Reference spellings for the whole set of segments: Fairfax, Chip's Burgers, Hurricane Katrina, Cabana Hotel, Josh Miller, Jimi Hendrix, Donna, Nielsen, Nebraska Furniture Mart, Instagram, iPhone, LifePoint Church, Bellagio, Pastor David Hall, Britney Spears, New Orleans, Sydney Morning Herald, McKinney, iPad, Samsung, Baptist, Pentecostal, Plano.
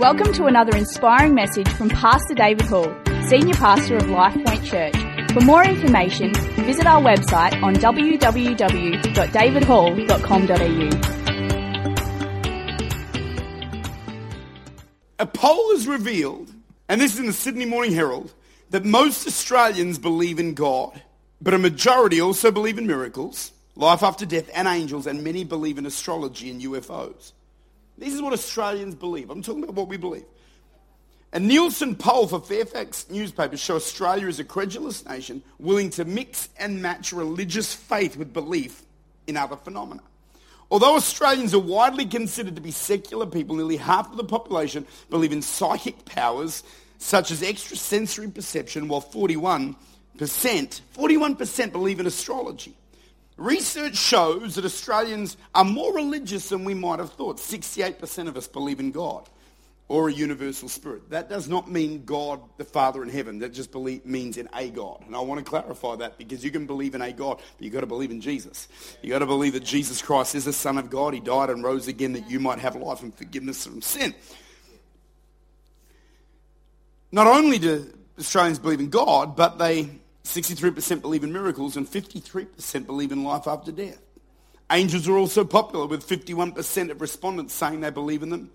Welcome to another inspiring message from Pastor David Hall, Senior Pastor of LifePoint Church. For more information, visit our website on www.davidhall.com.au. A poll has revealed, and this is in the Sydney Morning Herald, that most Australians believe in God, but a majority also believe in miracles, life after death and angels, and many believe in astrology and UFOs. This is what Australians believe. I'm talking about what we believe. A Nielsen poll for Fairfax newspapers show Australia is a credulous nation willing to mix and match religious faith with belief in other phenomena. Although Australians are widely considered to be secular people, nearly half of the population believe in psychic powers such as extrasensory perception, while 41% believe in astrology. Research shows that Australians are more religious than we might have thought. 68% of us believe in God or a universal spirit. That does not mean God the Father in heaven. That just means in a God. And I want to clarify that, because you can believe in a God, but you've got to believe in Jesus. You've got to believe that Jesus Christ is the Son of God. He died and rose again that you might have life and forgiveness from sin. Not only do Australians believe in God, but 63% believe in miracles and 53% believe in life after death. Angels are also popular, with 51% of respondents saying they believe in them,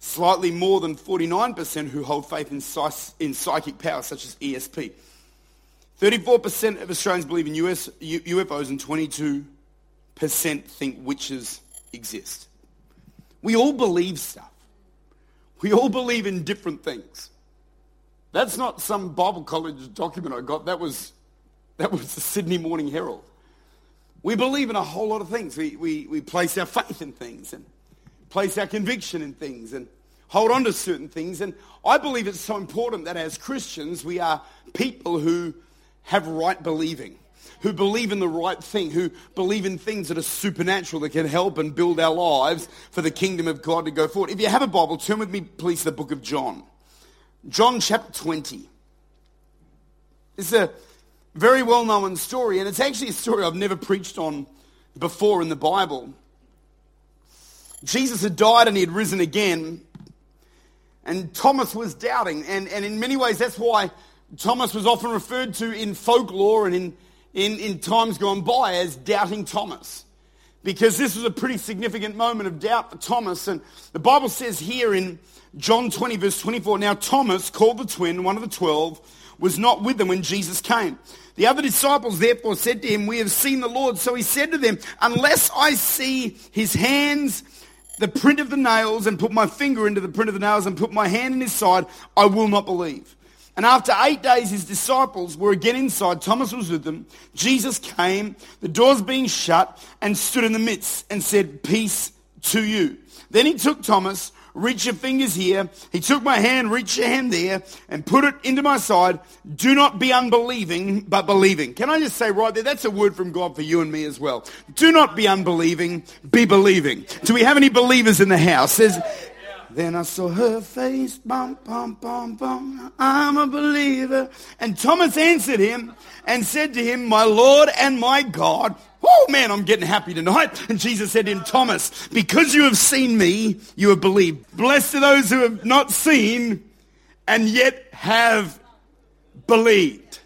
slightly more than 49% who hold faith in psychic power such as ESP. 34% of Australians believe in UFOs and 22% think witches exist. We all believe stuff. We all believe in different things. That's not some Bible college document I got. That was the Sydney Morning Herald. We believe in a whole lot of things. We place our faith in things and place our conviction in things and hold on to certain things. And I believe it's so important that as Christians, we are people who have right believing, who believe in the right thing, who believe in things that are supernatural that can help and build our lives for the kingdom of God to go forward. If you have a Bible, turn with me, please, to the book of John. John chapter 20. It's a very well-known story, and it's actually a story I've never preached on before in the Bible. Jesus had died and he had risen again, and Thomas was doubting. And in many ways, that's why Thomas was often referred to in folklore and in times gone by as doubting Thomas, because this was a pretty significant moment of doubt for Thomas. And the Bible says here in John 20, verse 24, "Now Thomas, called the twin, one of the 12, was not with them when Jesus came. The other disciples therefore said to him, 'We have seen the Lord.' So he said to them, 'Unless I see his hands, the print of the nails, and put my finger into the print of the nails, and put my hand in his side, I will not believe.' And after 8 days, his disciples were again inside. Thomas was with them. Jesus came, the doors being shut, and stood in the midst and said, 'Peace to you.' Then he took Thomas, 'Reach your fingers here.' He took my hand, 'Reach your hand there,' and put it into my side. Do not be unbelieving, but believing." Can I just say right there, that's a word from God for you and me as well. Do not be unbelieving, be believing. Do we have any believers in the house? Then I saw her face, bum, bum, bum, bum, I'm a believer. And Thomas answered him and said to him, "My Lord and my God." Oh man, I'm getting happy tonight. And Jesus said to him, "Thomas, because you have seen me, you have believed. Blessed are those who have not seen and yet have believed."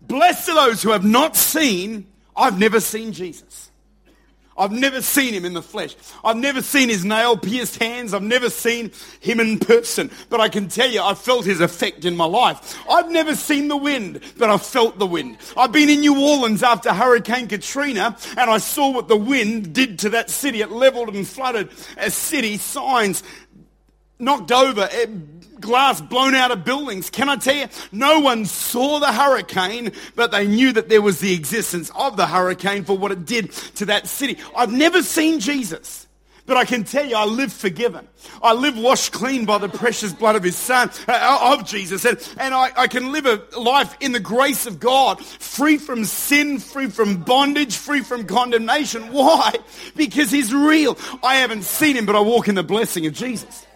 Blessed are those who have not seen. I've never seen Jesus. I've never seen him in the flesh. I've never seen his nail-pierced hands. I've never seen him in person. But I can tell you, I felt his effect in my life. I've never seen the wind, but I felt the wind. I've been in New Orleans after Hurricane Katrina, and I saw what the wind did to that city. It leveled and flooded a city, signs knocked over, glass blown out of buildings. Can I tell you, no one saw the hurricane, but they knew that there was the existence of the hurricane for what it did to that city. I've never seen Jesus, but I can tell you, I live forgiven. I live washed clean by the precious blood of his son, of Jesus. And I can live a life in the grace of God, free from sin, free from bondage, free from condemnation. Why? Because he's real. I haven't seen him, but I walk in the blessing of Jesus.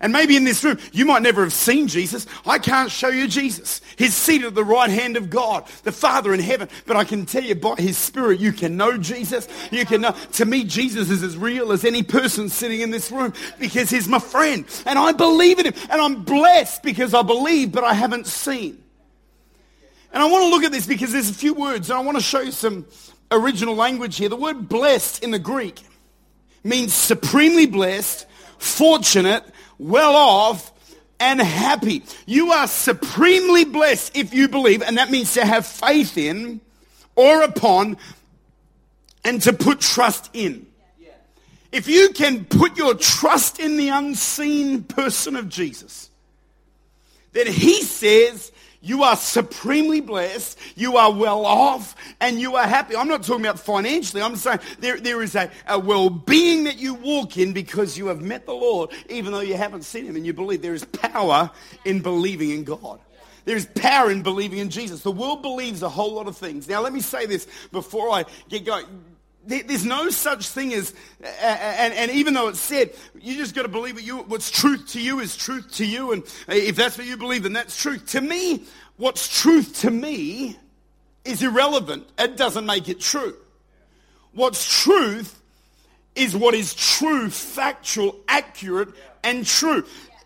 And maybe in this room, you might never have seen Jesus. I can't show you Jesus. He's seated at the right hand of God, the Father in heaven. But I can tell you by his Spirit, you can know Jesus. You can know. To me, Jesus is as real as any person sitting in this room because he's my friend. And I believe in him. And I'm blessed because I believe, but I haven't seen. And I want to look at this because there's a few words. And I want to show you some original language here. The word blessed in the Greek means supremely blessed, fortunate, well off, and happy. You are supremely blessed if you believe, and that means to have faith in or upon and to put trust in. If you can put your trust in the unseen person of Jesus, then he says you are supremely blessed, you are well off, and you are happy. I'm not talking about financially. I'm saying there is a well-being that you walk in because you have met the Lord, even though you haven't seen him, and you believe. There is power in believing in God. There is power in believing in Jesus. The world believes a whole lot of things. Now, let me say this before I get going. There's no such thing as, and even though it's said, you just got to believe what's truth to you is truth to you, and if that's what you believe, then that's truth. To me, what's truth to me is irrelevant. It doesn't make it true. What's truth is what is true, factual, accurate, and true.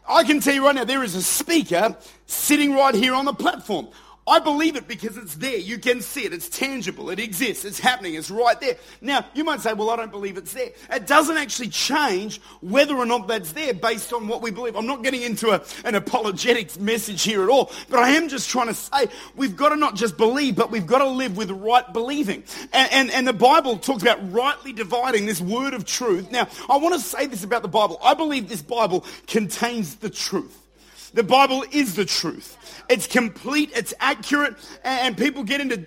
I can tell you right now, there is a speaker sitting right here on the platform. I believe it because it's there. You can see it. It's tangible. It exists. It's happening. It's right there. Now, you might say, well, I don't believe it's there. It doesn't actually change whether or not that's there based on what we believe. I'm not getting into an apologetics message here at all, but I am just trying to say we've got to not just believe, but we've got to live with right believing. And the Bible talks about rightly dividing this word of truth. Now, I want to say this about the Bible. I believe this Bible contains the truth. The Bible is the truth. It's complete, it's accurate, and people get into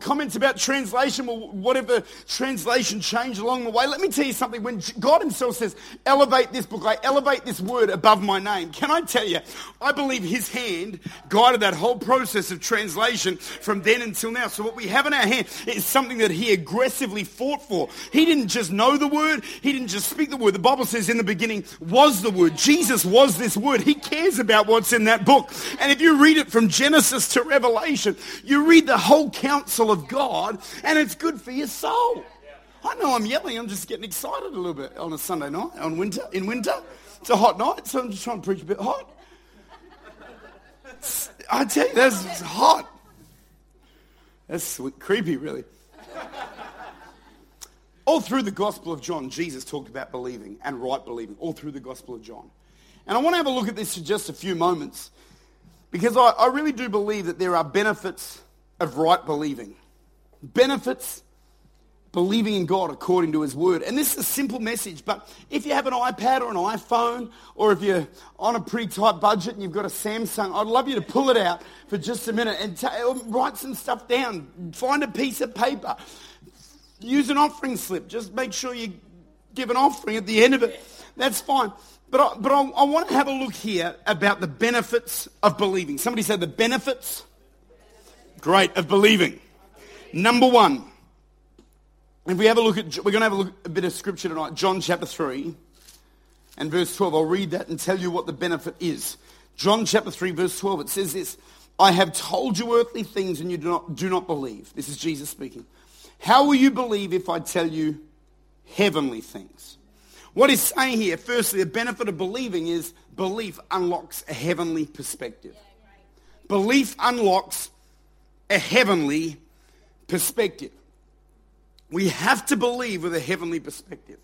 comments about translation or whatever translation change along the way. Let me tell you something. When God himself says, elevate this book, I elevate this word above my name. Can I tell you, I believe his hand guided that whole process of translation from then until now. So what we have in our hand is something that he aggressively fought for. He didn't just know the word. He didn't just speak the word. The Bible says in the beginning was the word. Jesus was this word. He cares about what's in that book. And if you read it from Genesis to Revelation, you read the whole counsel of God, and it's good for your soul. I know I'm yelling, I'm just getting excited a little bit on a Sunday night, in winter. It's a hot night, so I'm just trying to preach a bit hot. I tell you, that's hot. That's creepy, really. All through the Gospel of John, Jesus talked about believing and right believing, all through the Gospel of John. And I want to have a look at this for just a few moments, because I really do believe that there are benefits of right believing. Benefits, believing in God according to his word. And this is a simple message, but if you have an iPad or an iPhone, or if you're on a pretty tight budget and you've got a Samsung, I'd love you to pull it out for just a minute and write some stuff down. Find a piece of paper. Use an offering slip. Just make sure you give an offering at the end of it. That's fine. But I want to have a look here about the benefits of believing. Somebody said the benefits. Great, of believing. Number one. If we have a look at, we're going to have a look at a bit of scripture tonight. John chapter 3 and verse 12. I'll read that and tell you what the benefit is. John chapter 3 verse 12. It says this. I have told you earthly things and you do not believe. This is Jesus speaking. How will you believe if I tell you heavenly things? What he's saying here, firstly, the benefit of believing is belief unlocks a heavenly perspective. Yeah, right. Belief unlocks a heavenly perspective. We have to believe with a heavenly perspective.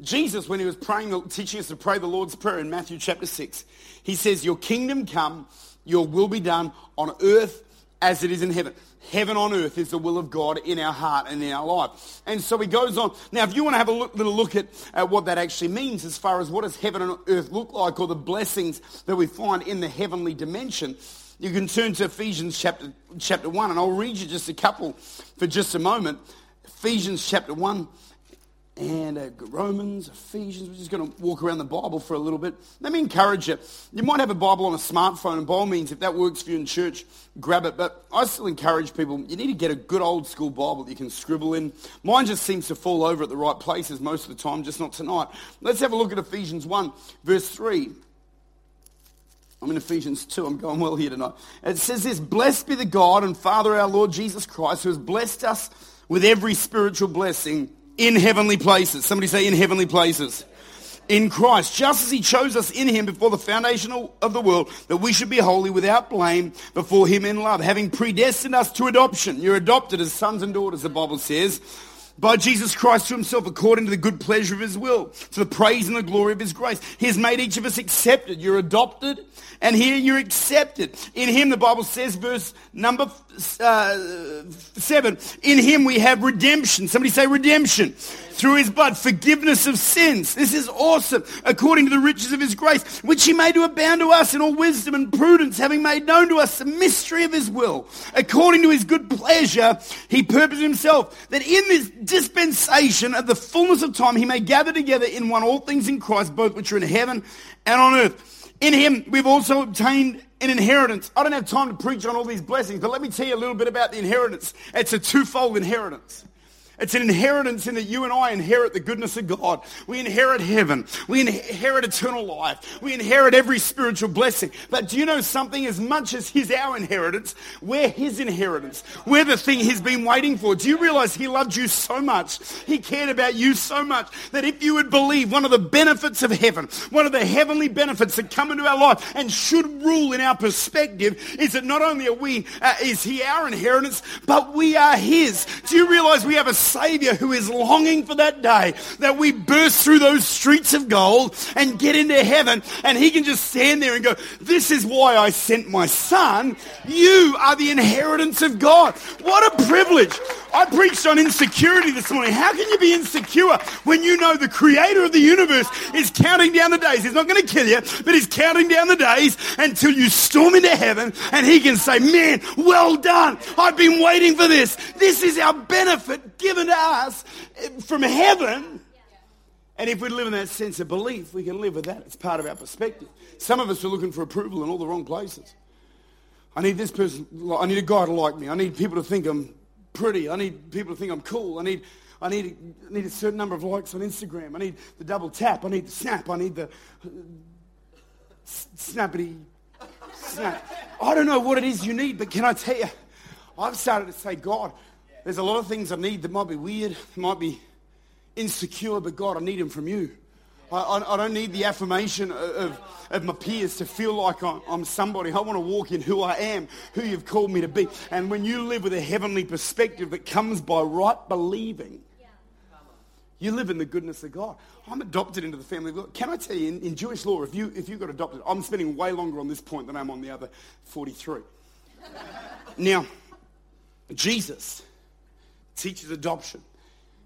Jesus, when he was praying, teaching us to pray the Lord's Prayer in Matthew chapter 6, he says, your kingdom come, your will be done on earth as it is in heaven. Heaven on earth is the will of God in our heart and in our life. And so he goes on. Now, if you want to have a little look at what that actually means as far as what does heaven and earth look like, or the blessings that we find in the heavenly dimension, you can turn to Ephesians chapter 1, and I'll read you just a couple for just a moment. Ephesians chapter 1 and Romans, Ephesians. We're just going to walk around the Bible for a little bit. Let me encourage you. You might have a Bible on a smartphone, and by all means, if that works for you in church, grab it. But I still encourage people, you need to get a good old school Bible that you can scribble in. Mine just seems to fall over at the right places most of the time, just not tonight. Let's have a look at Ephesians 1, verse 3. I'm in Ephesians 2. I'm going well here tonight. It says this, "Blessed be the God and Father our Lord Jesus Christ, who has blessed us with every spiritual blessing in heavenly places." Somebody say, in heavenly places. "In Christ, just as he chose us in him before the foundation of the world, that we should be holy without blame before him in love, having predestined us to adoption." You're adopted as sons and daughters, the Bible says. "By Jesus Christ to himself, according to the good pleasure of his will, to the praise and the glory of his grace." He has made each of us accepted. You're adopted, and here you're accepted. In him, the Bible says, verse number 7, "In him we have redemption." Somebody say redemption. "Through his blood, forgiveness of sins." This is awesome. "According to the riches of his grace, which he made to abound to us in all wisdom and prudence, having made known to us the mystery of his will. According to his good pleasure, he purposed himself, that in this dispensation of the fullness of time, he may gather together in one all things in Christ, both which are in heaven and on earth. In him we've also obtained an inheritance." I don't have time to preach on all these blessings, but let me tell you a little bit about the inheritance. It's a twofold inheritance. It's an inheritance in that you and I inherit the goodness of God. We inherit heaven. We inherit eternal life. We inherit every spiritual blessing. But do you know something? As much as he's our inheritance, we're his inheritance. We're the thing he's been waiting for. Do you realize he loved you so much? He cared about you so much that if you would believe, one of the benefits of heaven, one of the heavenly benefits that come into our life and should rule in our perspective, is that not only are is he our inheritance, but we are his. Do you realize we have a Savior who is longing for that day that we burst through those streets of gold and get into heaven, and he can just stand there and go, "This is why I sent my son. You are the inheritance of God." What a privilege. I preached on insecurity this morning. How can you be insecure when you know the creator of the universe is counting down the days? He's not going to kill you, but he's counting down the days until you storm into heaven and he can say, "Man, well done. I've been waiting for this. This is our benefit given to us from heaven." And if we live in that sense of belief, we can live with that. It's part of our perspective. Some of us are looking for approval in all the wrong places. I need this person. I need a guy to like me. I need people to think I'm pretty. I need people to think I'm cool. I need a certain number of likes on Instagram. I need the double tap. I need the snap. I need the snappity snap. I don't know what it is you need, but can I tell you, I've started to say, "God, there's a lot of things I need that might be weird, might be insecure, but God, I need them from you. I don't need the affirmation of my peers to feel like I'm somebody. I want to walk in who I am, who you've called me to be." And when you live with a heavenly perspective that comes by right believing, you live in the goodness of God. I'm adopted into the family of God. Can I tell you, in Jewish law, if you got adopted, I'm spending way longer on this point than I'm on the other 43. Now, Jesus teaches adoption.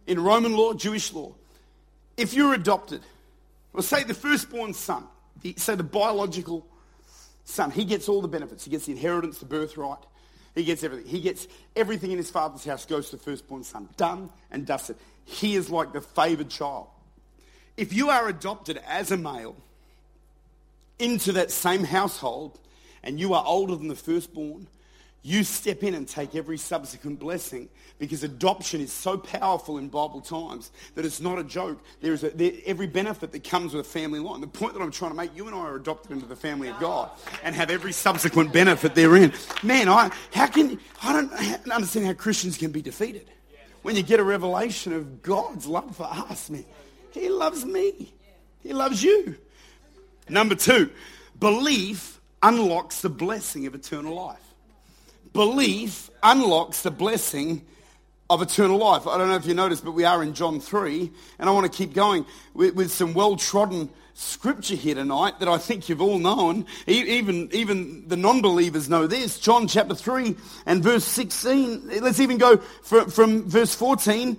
In Roman law, Jewish law, if you're adopted, well, say the firstborn son, say the biological son, he gets all the benefits. He gets the inheritance, the birthright. He gets everything. He gets everything in his father's house goes to the firstborn son. Done and dusted. He is like the favored child. If you are adopted as a male into that same household and you are older than the firstborn, you step in and take every subsequent blessing, because adoption is so powerful in Bible times that it's not a joke. There is every benefit that comes with a family line. The point that I'm trying to make, you and I are adopted into the family of God and have every subsequent benefit therein. Man, I don't understand how Christians can be defeated when you get a revelation of God's love for us, man. He loves me. He loves you. Number 2, belief unlocks the blessing of eternal life. Belief unlocks the blessing of eternal life. I don't know if you noticed, but we are in John 3, and I want to keep going with some well-trodden scripture here tonight that I think you've all known. Even the non-believers know this. John chapter 3 and verse 16. Let's even go from verse 14.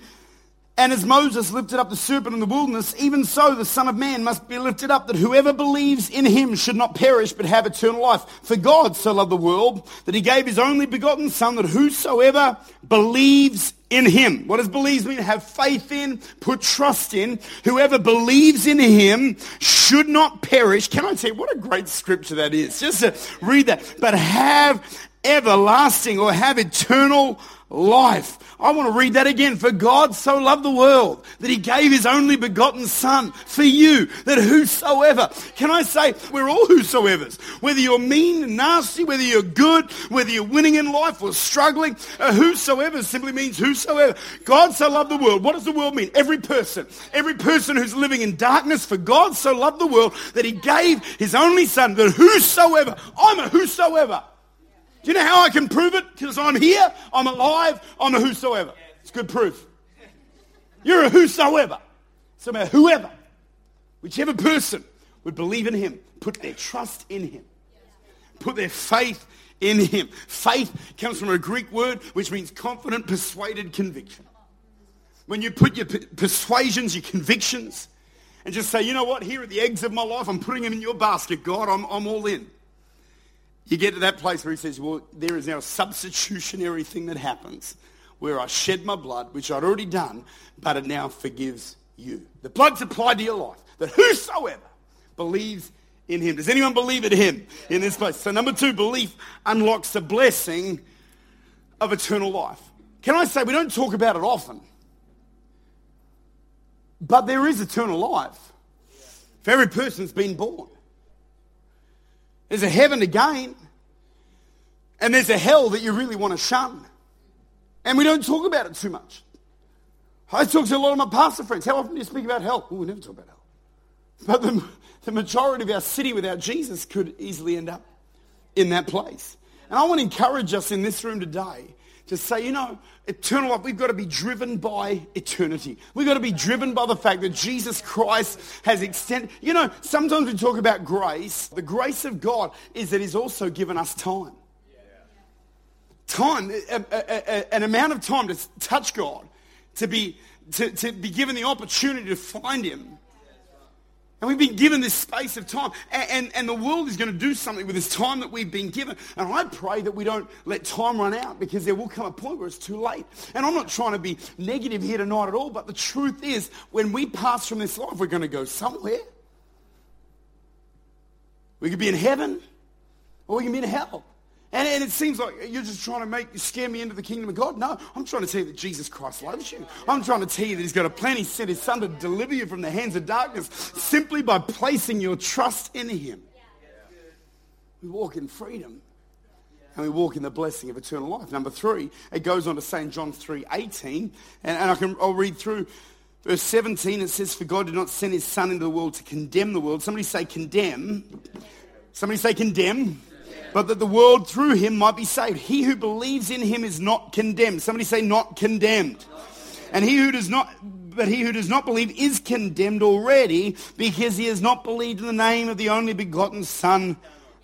And as Moses lifted up the serpent in the wilderness, even so the Son of Man must be lifted up, that whoever believes in him should not perish but have eternal life. For God so loved the world that he gave his only begotten Son, that whosoever believes in him. What does believes mean? Have faith in, put trust in. Whoever believes in him should not perish. Can I tell you what a great scripture that is? Just to read that. But have everlasting or have eternal life. I want to read that again. For God so loved the world that he gave his only begotten Son for you, that whosoever. Can I say, we're all whosoevers. Whether you're mean and nasty, whether you're good, whether you're winning in life or struggling, whosoever simply means whosoever. God so loved the world. What does the world mean? Every person who's living in darkness. For God so loved the world that he gave his only Son, that whosoever. I'm a whosoever. Do you know how I can prove it? Because I'm here, I'm alive, I'm a whosoever. It's good proof. You're a whosoever. So whoever, whichever person would believe in him, put their trust in him, put their faith in him. Faith comes from a Greek word which means confident, persuaded conviction. When you put your persuasions, your convictions, and just say, you know what, here are the eggs of my life, I'm putting them in your basket, God, I'm all in. You get to that place where he says, well, there is now a substitutionary thing that happens where I shed my blood, which I'd already done, but it now forgives you. The blood's applied to your life, that whosoever believes in him. Does anyone believe in him in this place? So number two, belief unlocks the blessing of eternal life. Can I say, we don't talk about it often, but there is eternal life for every person that's been born. There's a heaven to gain, and there's a hell that you really want to shun. And we don't talk about it too much. I talk to a lot of my pastor friends. How often do you speak about hell? Oh, we never talk about hell. But the majority of our city without Jesus could easily end up in that place. And I want to encourage us in this room today to say, you know, eternal life, we've got to be driven by eternity. We've got to be driven by the fact that Jesus Christ has extended. You know, sometimes we talk about grace. The grace of God is that he's also given us time. Time, an amount of time to touch God, to be given the opportunity to find him. And we've been given this space of time. And the world is going to do something with this time that we've been given. And I pray that we don't let time run out, because there will come a point where it's too late. And I'm not trying to be negative here tonight at all, but the truth is, when we pass from this life, we're going to go somewhere. We could be in heaven, or we can be in hell. And it seems like you're just trying to scare me into the kingdom of God. No, I'm trying to tell you that Jesus Christ loves you. I'm trying to tell you that he's got a plan. He sent his Son to deliver you from the hands of darkness simply by placing your trust in him. We walk in freedom, and we walk in the blessing of eternal life. Number three, it goes on to say in John 3:18, I'll read through verse 17. It says, for God did not send his Son into the world to condemn the world. Somebody say condemn. Somebody say condemn. But that the world through him might be saved. He who believes in him is not condemned. Somebody say not condemned. And he who does not believe is condemned already, because he has not believed in the name of the only begotten Son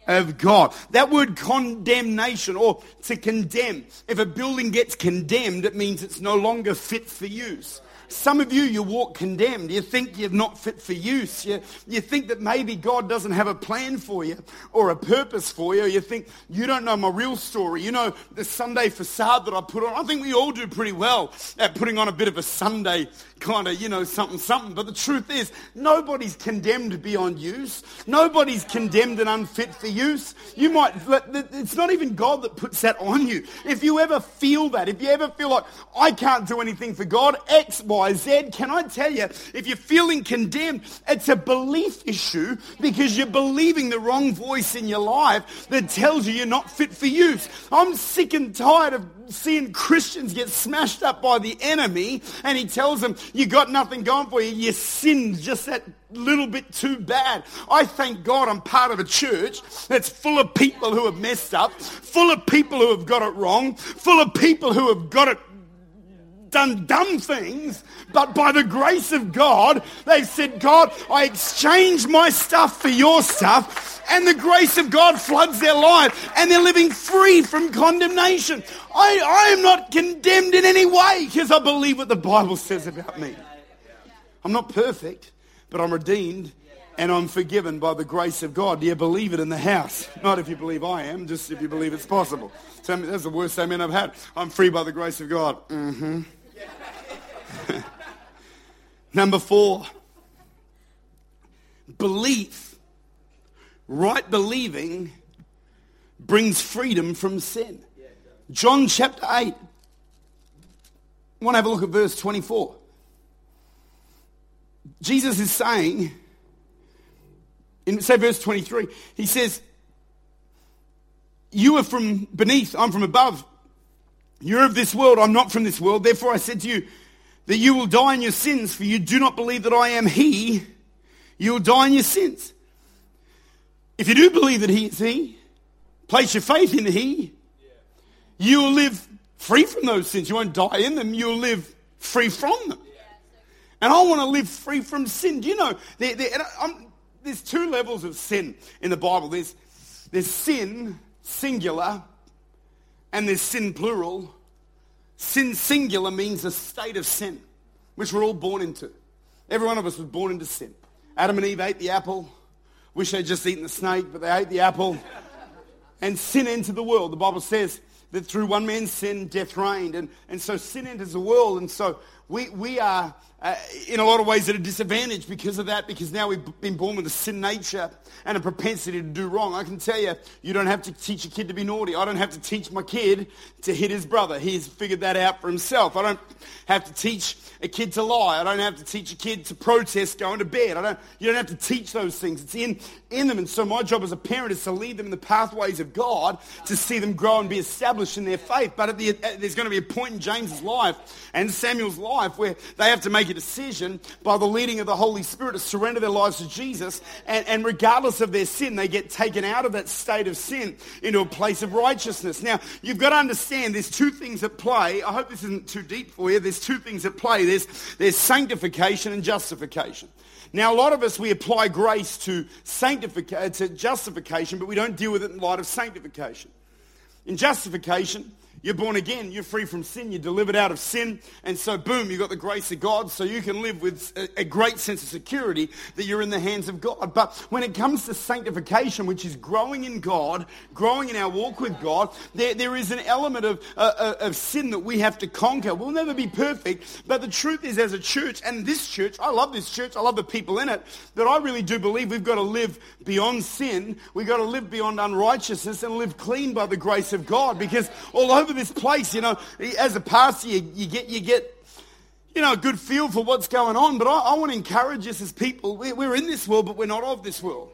of God. That word condemnation, or to condemn. If a building gets condemned, it means it's no longer fit for use. Some of you walk condemned. You think you're not fit for use. You think that maybe God doesn't have a plan for you or a purpose for you. You think, you don't know my real story. You know, the Sunday facade that I put on. I think we all do pretty well at putting on a bit of a Sunday kind of, you know, something, something. But the truth is, nobody's condemned beyond use. Nobody's condemned and unfit for use. It's not even God that puts that on you. If you ever feel that, if you ever feel like, I can't do anything for God, X, Y, Z, can I tell you, if you're feeling condemned, it's a belief issue, because you're believing the wrong voice in your life that tells you you're not fit for use. I'm sick and tired of seeing Christians get smashed up by the enemy, and he tells them, you got nothing going for you, you sinned just that little bit too bad. I thank God I'm part of a church that's full of people who have messed up, full of people who have got it wrong, full of people who have got it done dumb things, but by the grace of God, they've said, God, I exchange my stuff for your stuff, and the grace of God floods their life, and they're living free from condemnation. I am not condemned in any way because I believe what the Bible says about me. I'm not perfect, but I'm redeemed, and I'm forgiven by the grace of God. Do you believe it in the house? Not if you believe I am, just if you believe it's possible. That's the worst amen I've had. I'm free by the grace of God. Mm-hmm. Number 4, belief. Right believing brings freedom from sin. John chapter 8. I want to have a look at verse 24. Jesus is saying, say verse 23, he says, you are from beneath, I'm from above. You're of this world, I'm not from this world. Therefore I said to you that you will die in your sins, for you do not believe that I am he. You will die in your sins. If you do believe that he is he, place your faith in he, you will live free from those sins. You won't die in them, you'll live free from them. And I want to live free from sin. Do you know, there's 2 levels of sin in the Bible. There's sin, singular, and there's sin, plural. Sin, singular, means a state of sin, which we're all born into. Every one of us was born into sin. Adam and Eve ate the apple. Wish they'd just eaten the snake, but they ate the apple. And sin entered the world. The Bible says that through one man's sin, death reigned. And so sin enters the world. And so we are, in a lot of ways, at a disadvantage because of that, because now we've been born with a sin nature and a propensity to do wrong. I can tell you, you don't have to teach a kid to be naughty. I don't have to teach my kid to hit his brother. He's figured that out for himself. I don't have to teach a kid to lie. I don't have to teach a kid to protest going to bed. You don't have to teach those things. It's in them. And so my job as a parent is to lead them in the pathways of God, to see them grow and be established in their faith. But there's going to be a point in James's life and Samuel's life where they have to make a decision by the leading of the Holy Spirit to surrender their lives to Jesus, and regardless of their sin, they get taken out of that state of sin into a place of righteousness. Now, you've got to understand there's 2 things at play. I hope this isn't too deep for you. There's 2 things at play. There's sanctification and justification. Now, a lot of us, we apply grace to sanctification, to justification, but we don't deal with it in light of sanctification. In justification, you're born again, you're free from sin, you're delivered out of sin, and so boom, you've got the grace of God, so you can live with a great sense of security that you're in the hands of God. But when it comes to sanctification, which is growing in God, growing in our walk with God, there is an element of sin that we have to conquer. We'll never be perfect, but the truth is, as a church, and this church, I love this church, I love the people in it, that I really do believe we've got to live beyond sin, we've got to live beyond unrighteousness, and live clean by the grace of God, because all over this place, you know, as a pastor, you get, you know, a good feel for what's going on. But I want to encourage us as people. We're in this world, but we're not of this world.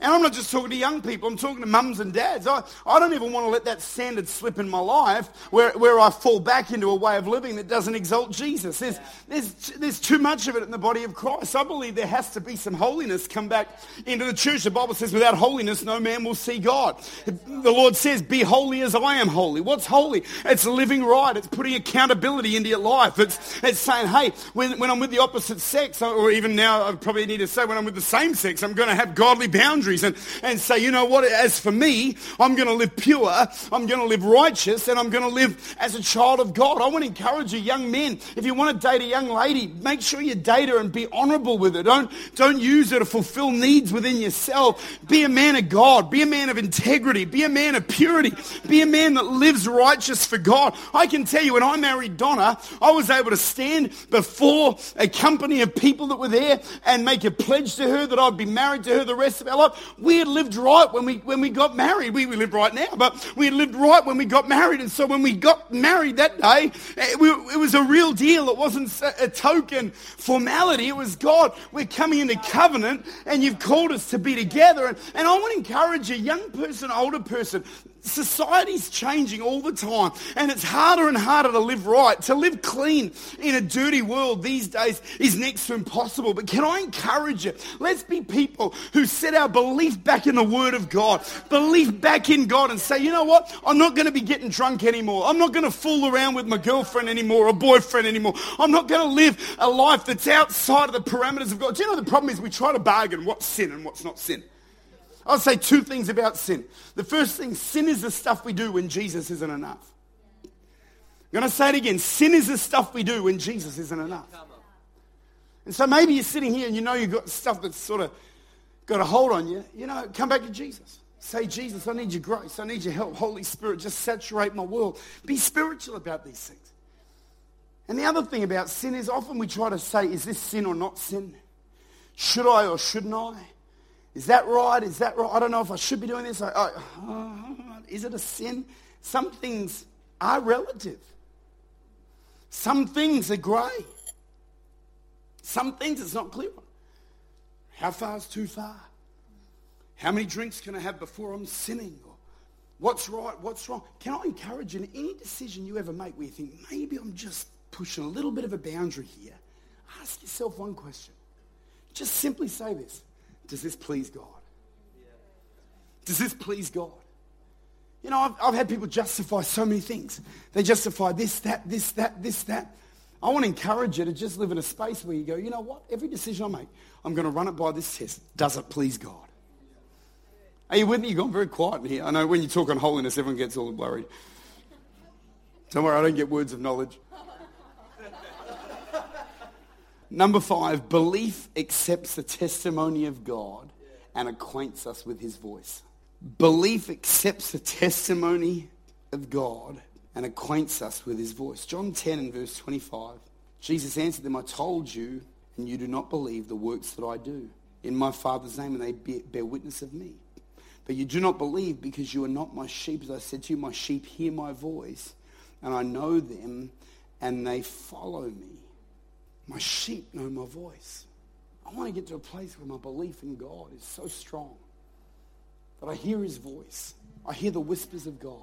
And I'm not just talking to young people. I'm talking to mums and dads. I don't even want to let that standard slip in my life where I fall back into a way of living that doesn't exalt Jesus. There's too much of it in the body of Christ. I believe there has to be some holiness come back into the church. The Bible says, without holiness, no man will see God. The Lord says, be holy as I am holy. What's holy? It's living right. It's putting accountability into your life. It's saying, hey, when I'm with the opposite sex, or even now I probably need to say when I'm with the same sex, I'm going to have godly boundaries. And say, you know what, as for me, I'm going to live pure, I'm going to live righteous, and I'm going to live as a child of God. I want to encourage you, young men, if you want to date a young lady, make sure you date her and be honourable with her. Don't use her to fulfil needs within yourself. Be a man of God. Be a man of integrity. Be a man of purity. Be a man that lives righteous for God. I can tell you, when I married Donna, I was able to stand before a company of people that were there and make a pledge to her that I'd be married to her the rest of our life. We had lived right when we got married. We live right now, but we had lived right when we got married. And so when we got married that day, it was a real deal. It wasn't a token formality. It was, God, we're coming into covenant, and you've called us to be together. And I want to encourage you, young person, older person, Society's changing all the time, and it's harder and harder to live right. To live clean in a dirty world these days is next to impossible. But can I encourage you? Let's be people who set our belief back in the Word of God, belief back in God, and say, you know what? I'm not going to be getting drunk anymore. I'm not going to fool around with my girlfriend anymore or boyfriend anymore. I'm not going to live a life that's outside of the parameters of God. Do you know the problem is we try to bargain what's sin and what's not sin? I'll say two things about sin. The first thing, sin is the stuff we do when Jesus isn't enough. I'm going to say it again. Sin is the stuff we do when Jesus isn't enough. And so maybe you're sitting here and you know you've got stuff that's sort of got a hold on you. You know, come back to Jesus. Say, Jesus, I need your grace. I need your help. Holy Spirit, just saturate my world. Be spiritual about these things. And the other thing about sin is often we try to say, is this sin or not sin? Should I or shouldn't I? Is that right? Is that right? I don't know if I should be doing this. Is it a sin? Some things are relative. Some things are grey. Some things it's not clear on. How far is too far? How many drinks can I have before I'm sinning? Or what's right? What's wrong? Can I encourage you in any decision you ever make where you think, maybe I'm just pushing a little bit of a boundary here? Ask yourself one question. Just simply say this. Does this please God? Does this please God? You know, I've had people justify so many things. They justify this, that, this, that, this, that. I want to encourage you to just live in a space where you go, you know what? Every decision I make, I'm going to run it by this test. Does it please God? Are you with me? You've gone very quiet in here. I know when you talk on holiness, everyone gets all worried. Don't worry, I don't get words of knowledge. Number 5, belief accepts the testimony of God and acquaints us with his voice. Belief accepts the testimony of God and acquaints us with his voice. John 10 and verse 25, Jesus answered them, I told you, and you do not believe the works that I do in my Father's name, and they bear witness of me. But you do not believe because you are not my sheep. As I said to you, my sheep hear my voice, and I know them, and they follow me. My sheep know my voice. I want to get to a place where my belief in God is so strong that I hear his voice. I hear the whispers of God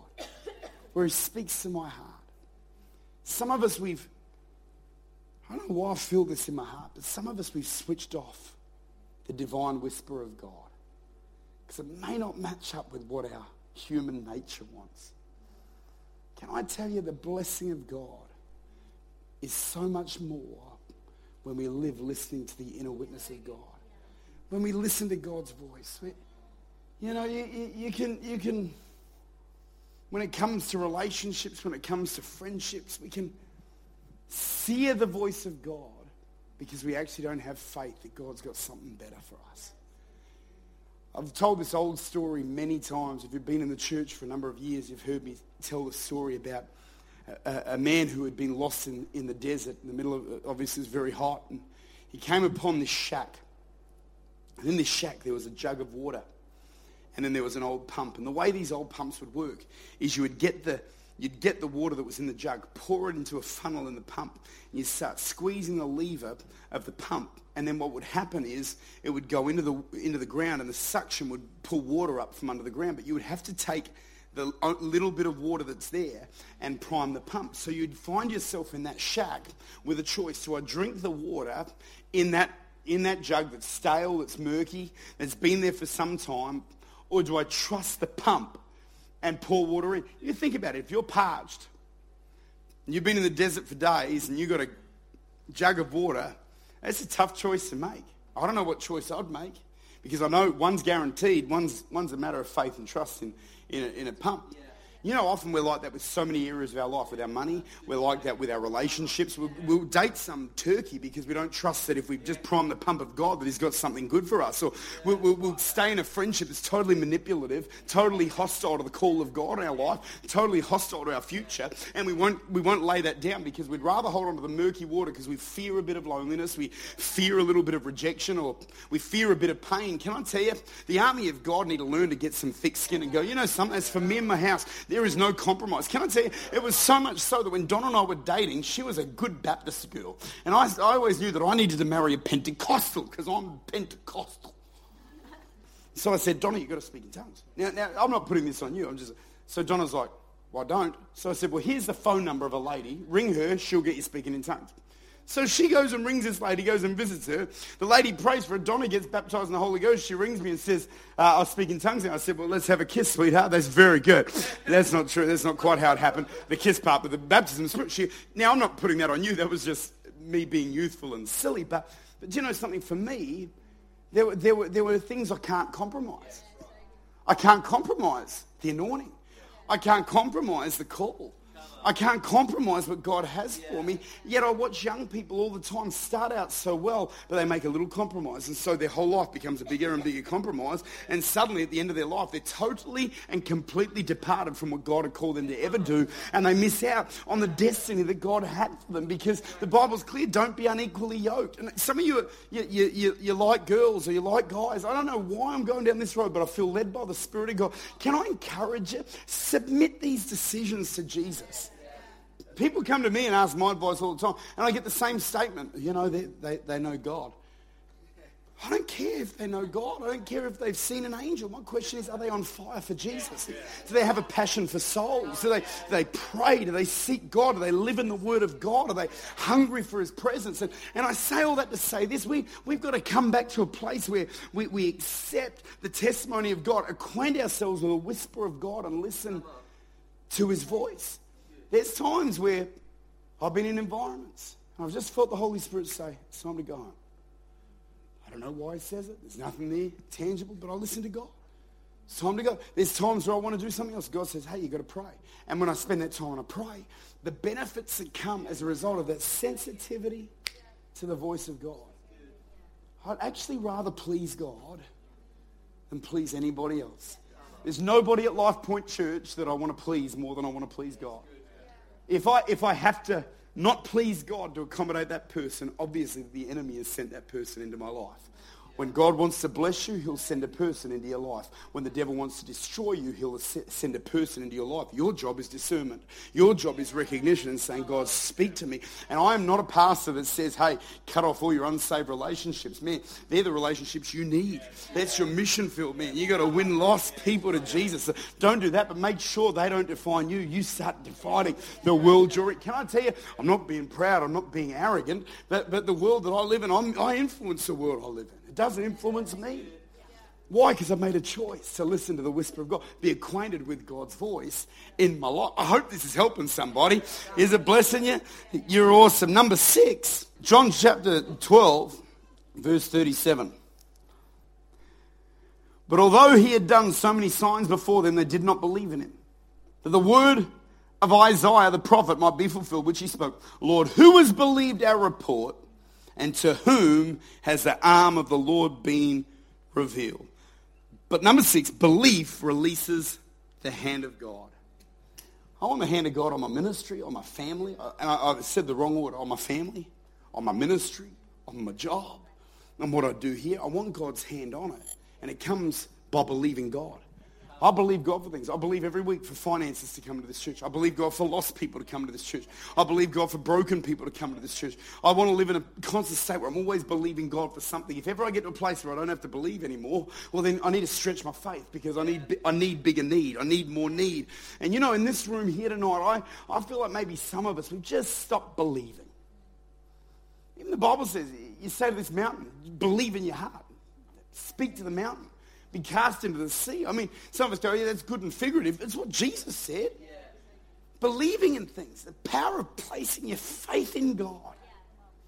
where he speaks to my heart. Some of us, I don't know why I feel this in my heart, but some of us, we've switched off the divine whisper of God because it may not match up with what our human nature wants. Can I tell you the blessing of God is so much more when we live listening to the inner witness of God, when we listen to God's voice. You know, you can, when it comes to relationships, when it comes to friendships, we can sear the voice of God because we actually don't have faith that God's got something better for us. I've told this old story many times. If you've been in the church for a number of years, you've heard me tell the story about a man who had been lost in the desert in the middle of, obviously it was very hot, and he came upon this shack, and in this shack there was a jug of water, and then there was an old pump. And the way these old pumps would work is you'd get the water that was in the jug, pour it into a funnel in the pump, and you start squeezing the lever of the pump, and then what would happen is it would go into the ground, and the suction would pull water up from under the ground. But you would have to take the little bit of water that's there and prime the pump. So you'd find yourself in that shack with a choice. Do I drink the water in that jug that's stale, that's murky, that's been there for some time, or do I trust the pump and pour water in? You think about it. If you're parched and you've been in the desert for days and you've got a jug of water, that's a tough choice to make. I don't know what choice I'd make, because I know one's guaranteed, one's a matter of faith and trust in a pump. Yeah. You know, often we're like that with so many areas of our life. With our money, we're like that with our relationships. We'll date some turkey because we don't trust that if we just prime the pump of God that he's got something good for us. Or we'll stay in a friendship that's totally manipulative, totally hostile to the call of God in our life, totally hostile to our future, and we won't lay that down because we'd rather hold on to the murky water because we fear a bit of loneliness, we fear a little bit of rejection, or we fear a bit of pain. Can I tell you, the army of God need to learn to get some thick skin and go, you know something, that's for me and my house. There is no compromise. Can I tell you, it was so much so that when Donna and I were dating, she was a good Baptist girl. And I always knew that I needed to marry a Pentecostal because I'm Pentecostal. So I said, Donna, you've got to speak in tongues. Now, I'm not putting this on you. I'm just So Donna's like, well, I don't. So I said, well, here's the phone number of a lady. Ring her. She'll get you speaking in tongues. So she goes and rings this lady, goes and visits her. The lady prays for her. Donna gets baptized in the Holy Ghost. She rings me and says, I'll speak in tongues. And I said, well, let's have a kiss, sweetheart. That's very good. That's not true. That's not quite how it happened. The kiss part, but the baptism. Now, I'm not putting that on you. That was just me being youthful and silly. But do you know something? For me, there were things I can't compromise. I can't compromise the anointing. I can't compromise the call. I can't compromise what God has for me. Yet I watch young people all the time start out so well, but they make a little compromise. And so their whole life becomes a bigger and bigger compromise. And suddenly at the end of their life, they're totally and completely departed from what God had called them to ever do. And they miss out on the destiny that God had for them, because the Bible's clear, don't be unequally yoked. And some of you, you like girls or you like guys. I don't know why I'm going down this road, but I feel led by the Spirit of God. Can I encourage you? Submit these decisions to Jesus. People come to me and ask my advice all the time, and I get the same statement. You know, they know God. I don't care if they know God. I don't care if they've seen an angel. My question is, are they on fire for Jesus? Do they have a passion for souls? Do they pray? Do they seek God? Do they live in the Word of God? Are they hungry for His presence? And I say all that to say this. We've got to come back to a place where we accept the testimony of God, acquaint ourselves with a whisper of God, and listen to His voice. There's times where I've been in environments and I've just felt the Holy Spirit say, it's time to go home. I don't know why He says it. There's nothing there tangible, but I listen to God. It's time to go. There's times where I want to do something else. God says, hey, you've got to pray. And when I spend that time and I pray, the benefits that come as a result of that sensitivity to the voice of God. I'd actually rather please God than please anybody else. There's nobody at LifePoint Church that I want to please more than I want to please God. If I have to not please God to accommodate that person, obviously the enemy has sent that person into my life. When God wants to bless you, He'll send a person into your life. When the devil wants to destroy you, he'll send a person into your life. Your job is discernment. Your job is recognition and saying, God, speak to me. And I am not a pastor that says, hey, cut off all your unsaved relationships. Man, they're the relationships you need. That's your mission field, man. You got to win lost people to Jesus. So don't do that, but make sure they don't define you. You start defining the world you're in. Can I tell you, I'm not being proud, I'm not being arrogant, but the world that I live in, I influence the world I live in. It doesn't influence me. Why? Because I've made a choice to listen to the whisper of God, be acquainted with God's voice in my life. I hope this is helping somebody. Is it blessing you? You're awesome. Number 6, John chapter 12, verse 37. But although He had done so many signs before them, they did not believe in Him, that the word of Isaiah the prophet might be fulfilled, which he spoke, Lord, who has believed our report? And to whom has the arm of the Lord been revealed? But number 6, belief releases the hand of God. I want the hand of God on my ministry, on my family. And I said the wrong word, on my family, on my ministry, on my job, on what I do here. I want God's hand on it. And it comes by believing God. I believe God for things. I believe every week for finances to come to this church. I believe God for lost people to come to this church. I believe God for broken people to come to this church. I want to live in a constant state where I'm always believing God for something. If ever I get to a place where I don't have to believe anymore, well, then I need to stretch my faith, because I need bigger need. I need more need. And you know, in this room here tonight, I feel like maybe some of us, we've just stopped believing. Even the Bible says, you say to this mountain, believe in your heart. Speak to the mountain. Be cast into the sea. I mean, some of us go, yeah, that's good and figurative. It's what Jesus said. Yeah. Believing in things, the power of placing your faith in God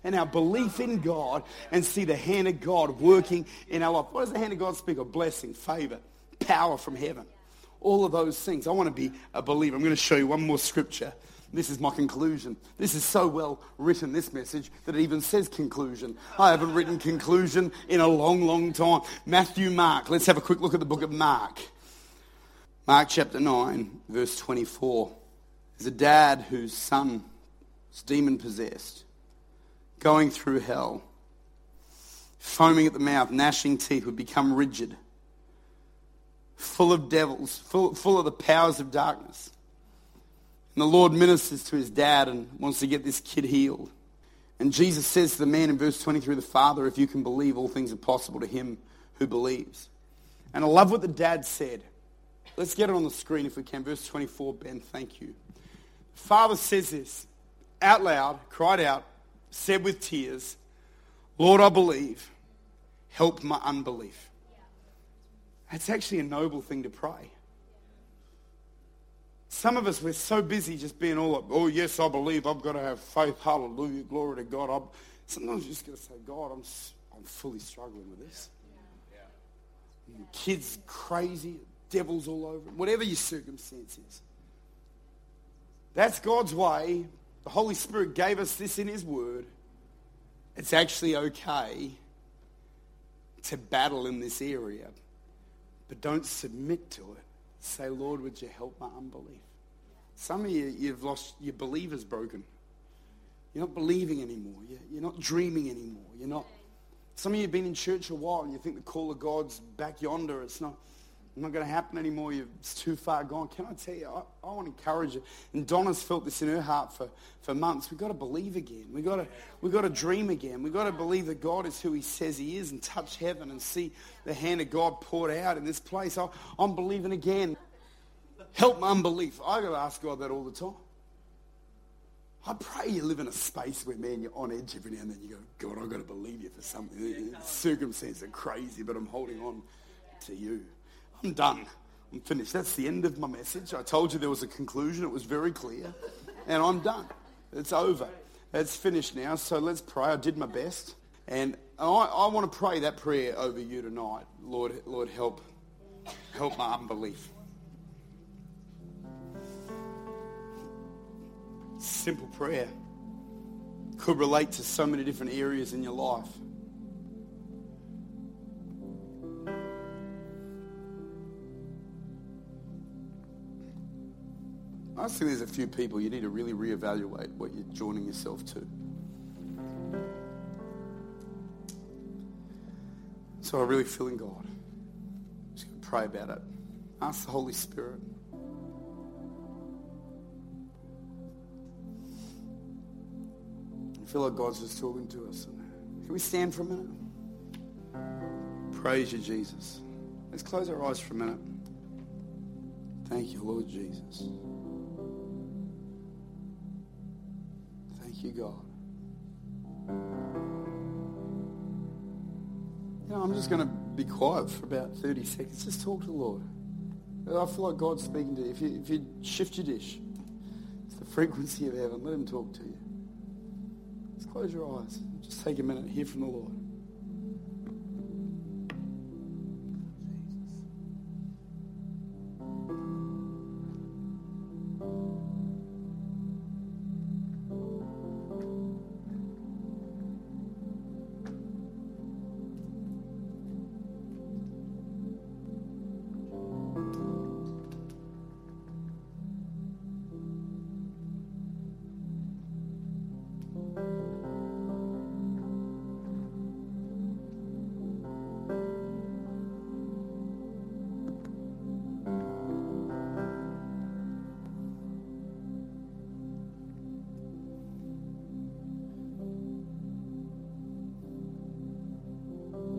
and our belief in God, and see the hand of God working in our life. What does the hand of God speak of? Blessing, favor, power from heaven. All of those things. I want to be a believer. I'm going to show you one more scripture. This is my conclusion. This is so well written, this message, that it even says conclusion. I haven't written conclusion in a long, long time. Matthew, Mark. Let's have a quick look at the book of Mark. Mark chapter 9, verse 24. There's a dad whose son is demon-possessed, going through hell, foaming at the mouth, gnashing teeth, would become rigid, full of devils, full of the powers of darkness. And the Lord ministers to his dad and wants to get this kid healed. And Jesus says to the man in verse 23, the father, if you can believe, all things are possible to him who believes. And I love what the dad said. Let's get it on the screen if we can. Verse 24, Ben, thank you. Father says this out loud, cried out, said with tears, Lord, I believe, help my unbelief. That's actually a noble thing to pray. Some of us, we're so busy just being all like, oh, yes, I believe. I've got to have faith. Hallelujah. Glory to God. Sometimes you're just going to say, God, I'm fully struggling with this. Yeah. Yeah. Kids crazy. Devils all over. Whatever your circumstance is. That's God's way. The Holy Spirit gave us this in His Word. It's actually okay to battle in this area, but don't submit to it. Say, Lord, would you help my unbelief? Some of you, you've lost, your belief is broken. You're not believing anymore. You're not dreaming anymore. You're not. Some of you have been in church a while and you think the call of God's back yonder. It's not going to happen anymore. It's too far gone. Can I tell you, I want to encourage you. And Donna's felt this in her heart for months. We've got to believe again. We've got to dream again. We've got to believe that God is who He says He is and touch heaven and see the hand of God poured out in this place. I'm believing again. Help my unbelief. I've got to ask God that all the time. I pray you live in a space where, man, you're on edge every now and then. You go, God, I've got to believe you for something. Circumstances are crazy, but I'm holding on to you. I'm done. I'm finished. That's the end of my message. I told you there was a conclusion. It was very clear. And I'm done. It's over. It's finished now. So let's pray. I did my best. And I want to pray that prayer over you tonight. Lord, help my unbelief. Simple prayer. Could relate to so many different areas in your life. I think there's a few people you need to really reevaluate what you're joining yourself to. So I really feel in God. I'm just going to pray about it. Ask the Holy Spirit. I feel like God's just talking to us. Can we stand for a minute? Praise you, Jesus. Let's close our eyes for a minute. Thank you, Lord Jesus. You, God. You know, I'm just going to be quiet for about 30 seconds. Just talk to the Lord. I feel like God's speaking to you. If you shift your dish, it's the frequency of heaven. Let Him talk to you. Just close your eyes. Just take a minute. Hear from the Lord.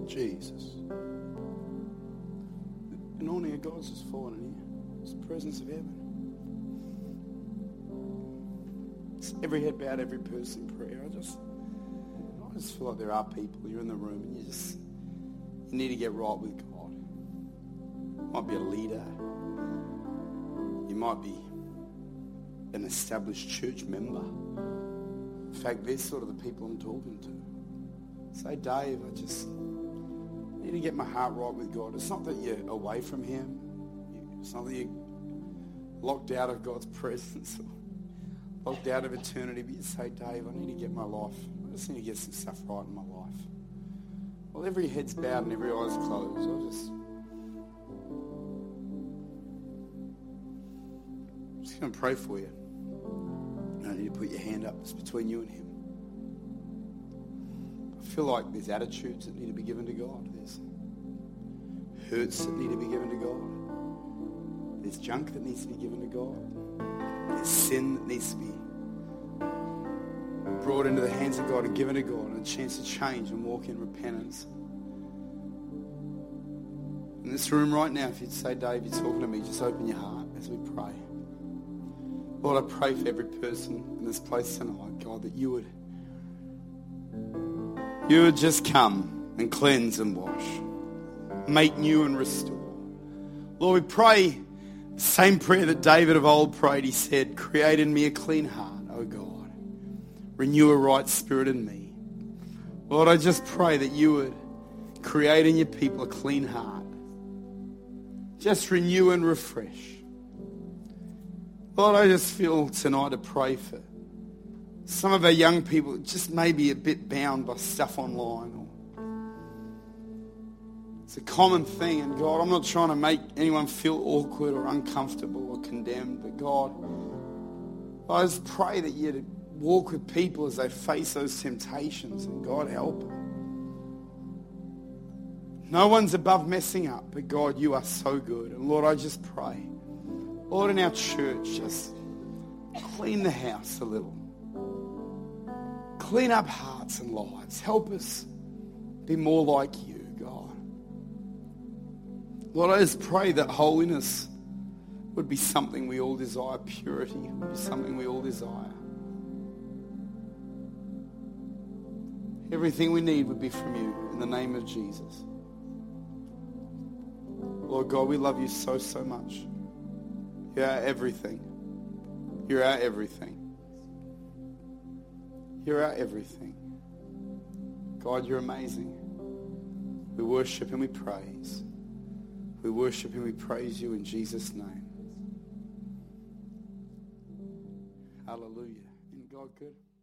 Jesus. An anointing of God's just fallen in here. It's the presence of heaven. It's every head bowed, every person prayer. I just feel like there are people, you're in the room and you need to get right with God. You might be a leader. You might be an established church member. In fact, they're sort of the people I'm talking to. Say, Dave, I just need to get my heart right with God. It's not that you're away from Him. It's not that you're locked out of God's presence or locked out of eternity. But you say, Dave, I need to get my life. I just need to get some stuff right in my life. Well, every head's bowed and every eye's closed. I'm just going to pray for you. I need to put your hand up. It's between you and Him. I feel like there's attitudes that need to be given to God. There's hurts that need to be given to God. There's junk that needs to be given to God. There's sin that needs to be brought into the hands of God and given to God, and a chance to change and walk in repentance. In this room right now, if you'd say, Dave, you're talking to me, just open your heart as we pray. Lord, I pray for every person in this place tonight, God, that you would just come and cleanse and wash, make new and restore. Lord, we pray the same prayer that David of old prayed. He said, create in me a clean heart, O God. Renew a right spirit in me. Lord, I just pray that you would create in your people a clean heart. Just renew and refresh. Lord, I just feel tonight to pray for some of our young people just maybe a bit bound by stuff online. It's a common thing, and God, I'm not trying to make anyone feel awkward or uncomfortable or condemned, but God, I just pray that you'd walk with people as they face those temptations, and God, help them. No one's above messing up, but God, you are so good. And Lord, I just pray, Lord, in our church, just clean the house a little. Clean up hearts and lives. Help us be more like you. Lord, I just pray that holiness would be something we all desire. Purity would be something we all desire. Everything we need would be from you in the name of Jesus. Lord God, we love you so, so much. You're our everything. You're our everything. You're our everything. God, you're amazing. We worship and we praise. We worship and we praise you in Jesus' name. Hallelujah. Isn't God good?